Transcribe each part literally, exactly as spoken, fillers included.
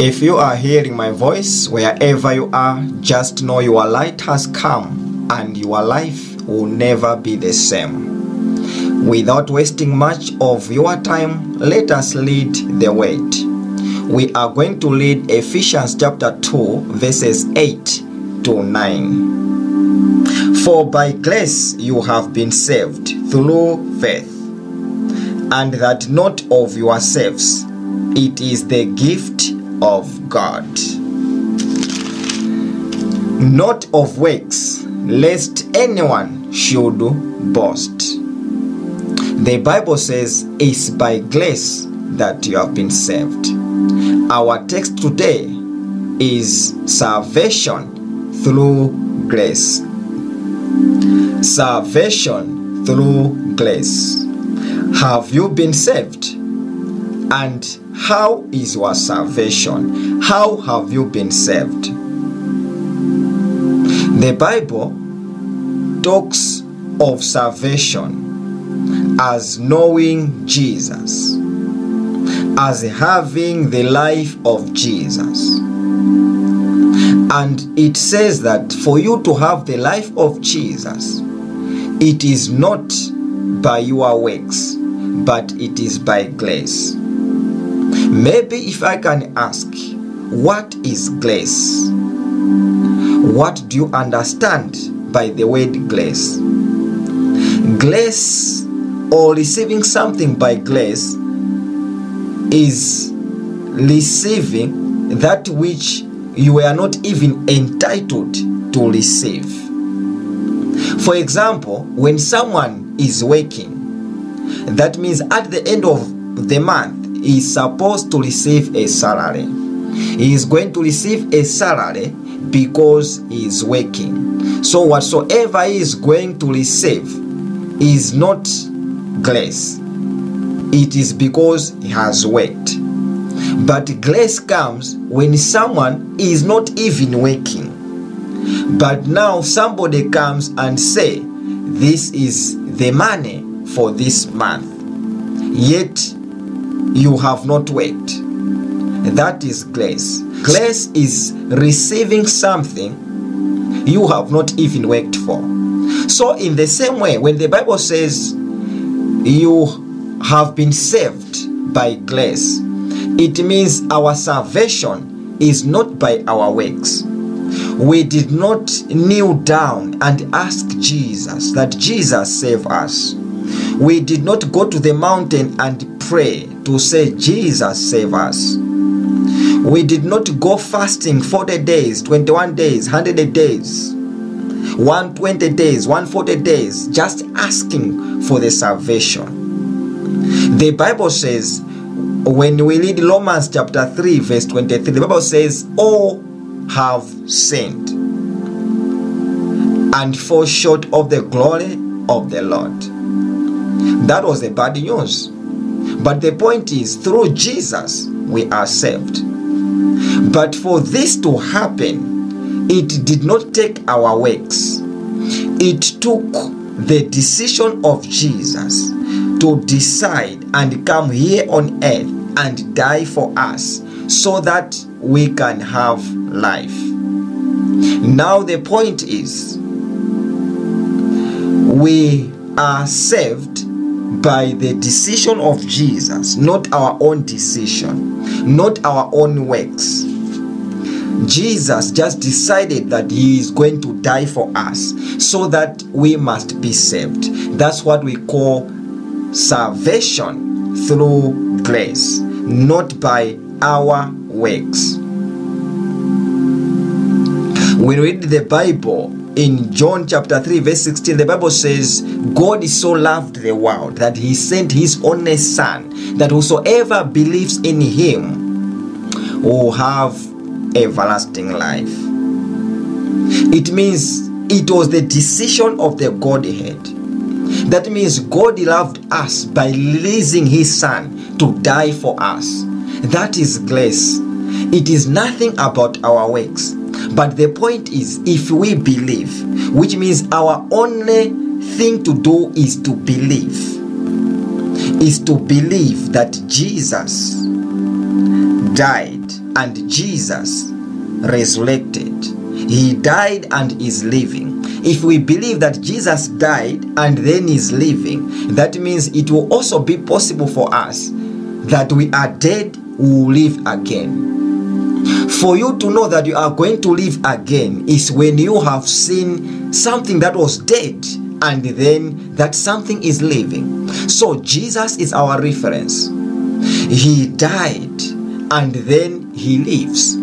If you are hearing my voice, wherever you are, just know your light has come and your life will never be the same. Without wasting much of your time, let us lead the way. We are going to read Ephesians chapter two, verses eight to nine. For by grace you have been saved through faith, and that not of yourselves, it is the gift of God, not of works, lest anyone should boast. The Bible says it's by grace that you have been saved. Our text today is salvation through grace. Salvation through grace. Have you been saved? And how is your salvation? How have you been saved? The Bible talks of salvation as knowing Jesus, as having the life of Jesus. And it says that for you to have the life of Jesus, it is not by your works, but it is by grace. Maybe if I can ask, what is grace? What do you understand by the word grace? Grace, or receiving something by grace, is receiving that which you were not even entitled to receive. For example, when someone is working, that means at the end of the month, he is supposed to receive a salary. He is going to receive a salary because he is working. So whatsoever he is going to receive is not grace. It is because he has worked. But grace comes when someone is not even working. But now somebody comes and say, this is the money for this month. Yet you have not worked. That is grace. Grace is receiving something you have not even worked for. So in the same way, when the Bible says you have been saved by grace, it means our salvation is not by our works. We did not kneel down and ask Jesus that Jesus save us. We did not go to the mountain and pray to say, Jesus, save us. We did not go fasting forty days, twenty-one days, one hundred days, one hundred twenty days, one hundred forty days, just asking for the salvation. The Bible says, when we read Romans chapter three, verse twenty-three, the Bible says, all have sinned and fall short of the glory of the Lord. That was the bad news. But the point is, through Jesus, we are saved. But for this to happen, it did not take our works. It took the decision of Jesus to decide and come here on earth and die for us so that we can have life. Now the point is, we are saved by the decision of Jesus, not our own decision, not our own works. Jesus just decided that he is going to die for us, so that we must be saved. That's what we call salvation through grace, not by our works. We read the Bible in John chapter three, verse sixteen, the Bible says, God so loved the world that he sent his only Son, that whosoever believes in him will have everlasting life. It means it was the decision of the Godhead. That means God loved us by releasing his Son to die for us. That is grace. It is nothing about our works. But the point is, if we believe, which means our only thing to do is to believe, is to believe that Jesus died and Jesus resurrected. He died and is living. If we believe that Jesus died and then is living, that means it will also be possible for us that we are dead, we will live again. For you to know that you are going to live again is when you have seen something that was dead and then that something is living. So Jesus is our reference. He died and then he lives.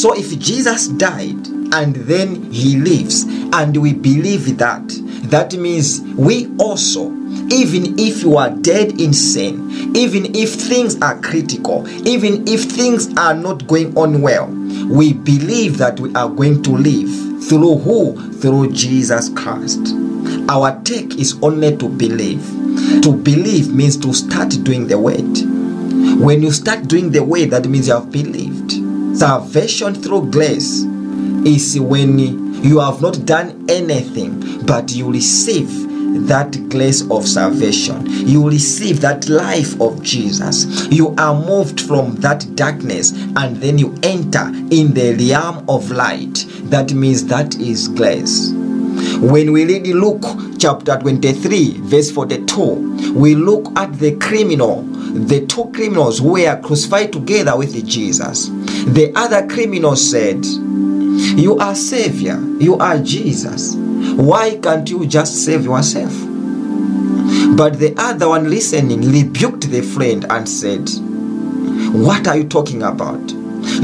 So if Jesus died and then he lives and we believe that, that means we also, even if you are dead in sin, even if things are critical, even if things are not going on well, we believe that we are going to live. Through who? Through Jesus Christ. Our take is only to believe. To believe means to start doing the word. When you start doing the word, that means you have believed. Salvation through grace is when you have not done anything, but you receive that grace of salvation. You receive that life of Jesus. You are moved from that darkness and then you enter in the realm of light. That means that is grace. When we read Luke chapter twenty-three verse forty-two, we look at the criminal, the two criminals who were crucified together with Jesus. The other criminal said, "You are Savior, you are Jesus. Why can't you just save yourself?" But the other one listening rebuked the friend and said, "What are you talking about?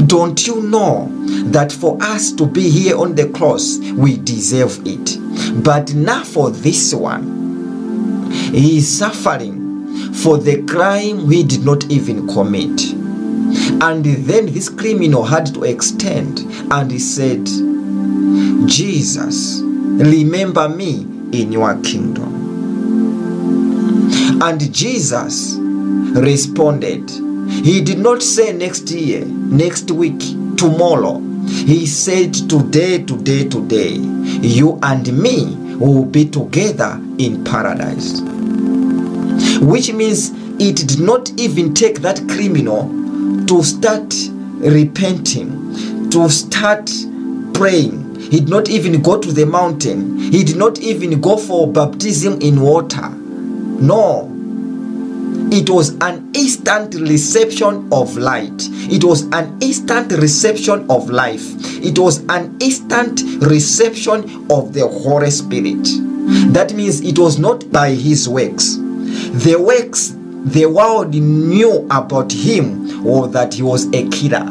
Don't you know that for us to be here on the cross, we deserve it? But now for this one, he is suffering for the crime he did not even commit." And then this criminal had to extend and he said, "Jesus, remember me in your kingdom." And Jesus responded. He did not say next year, next week, tomorrow. He said today, today, today, you and me will be together in paradise. Which means it did not even take that criminal to start repenting, to start praying. He did not even go to the mountain. He did not even go for baptism in water. No. It was an instant reception of light. It was an instant reception of life. It was an instant reception of the Holy Spirit. That means it was not by his works. The works the world knew about him was that he was a killer.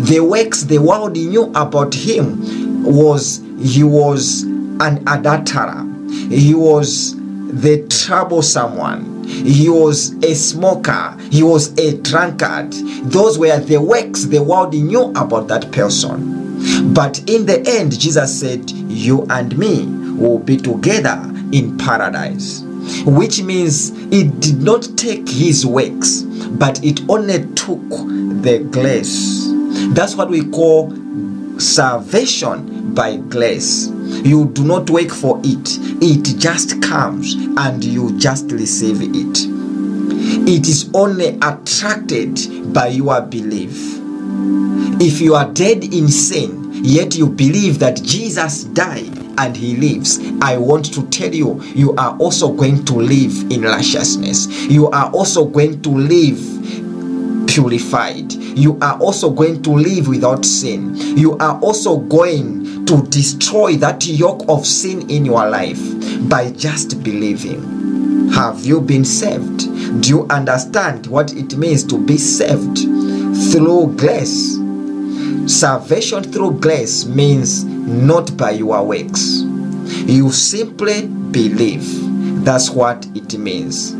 The works the world knew about him was he was an adulterer, he was the troublesome one, he was a smoker, he was a drunkard. Those were the works the world knew about that person. But in the end, Jesus said, "You and me will be together in paradise." Which means it did not take his works, but it only took the grace. That's what we call salvation by grace. You do not work for it. It just comes and you just receive it. It is only attracted by your belief. If you are dead in sin, yet you believe that Jesus died and he lives, I want to tell you, you are also going to live in righteousness. You are also going to live purified. You are also going to live without sin. You are also going to destroy that yoke of sin in your life by just believing. Have you been saved? Do you understand what it means to be saved? Through grace. Salvation through grace means not by your works. You simply believe. That's what it means.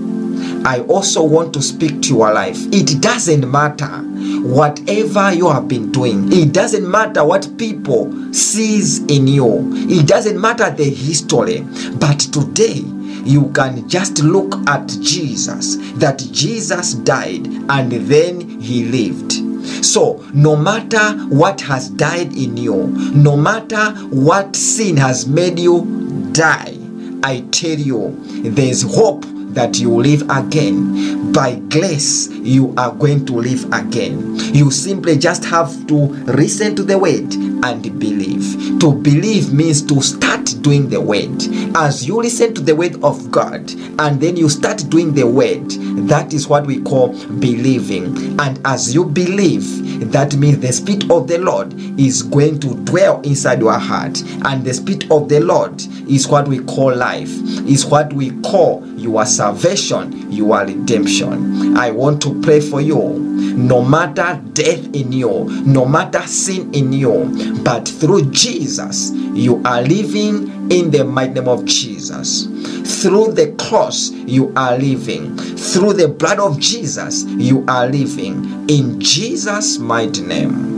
I also want to speak to your life. It doesn't matter whatever you have been doing. It doesn't matter what people sees in you. It doesn't matter the history. But today, you can just look at Jesus. That Jesus died and then he lived. So, no matter what has died in you, no matter what sin has made you die, I tell you, there's hope that you live again. By grace, you are going to live again. You simply just have to listen to the word and believe. To believe means to start doing the word. As you listen to the word of God and then you start doing the word, that is what we call believing. And as you believe, that means the Spirit of the Lord is going to dwell inside your heart. And the Spirit of the Lord is what we call life, is what we call your salvation, your redemption. I want to pray for you. No matter death in you, no matter sin in you, but through Jesus, you are living in the mighty name of Jesus. Through the cross, you are living. Through the blood of Jesus, you are living. In Jesus' mighty name.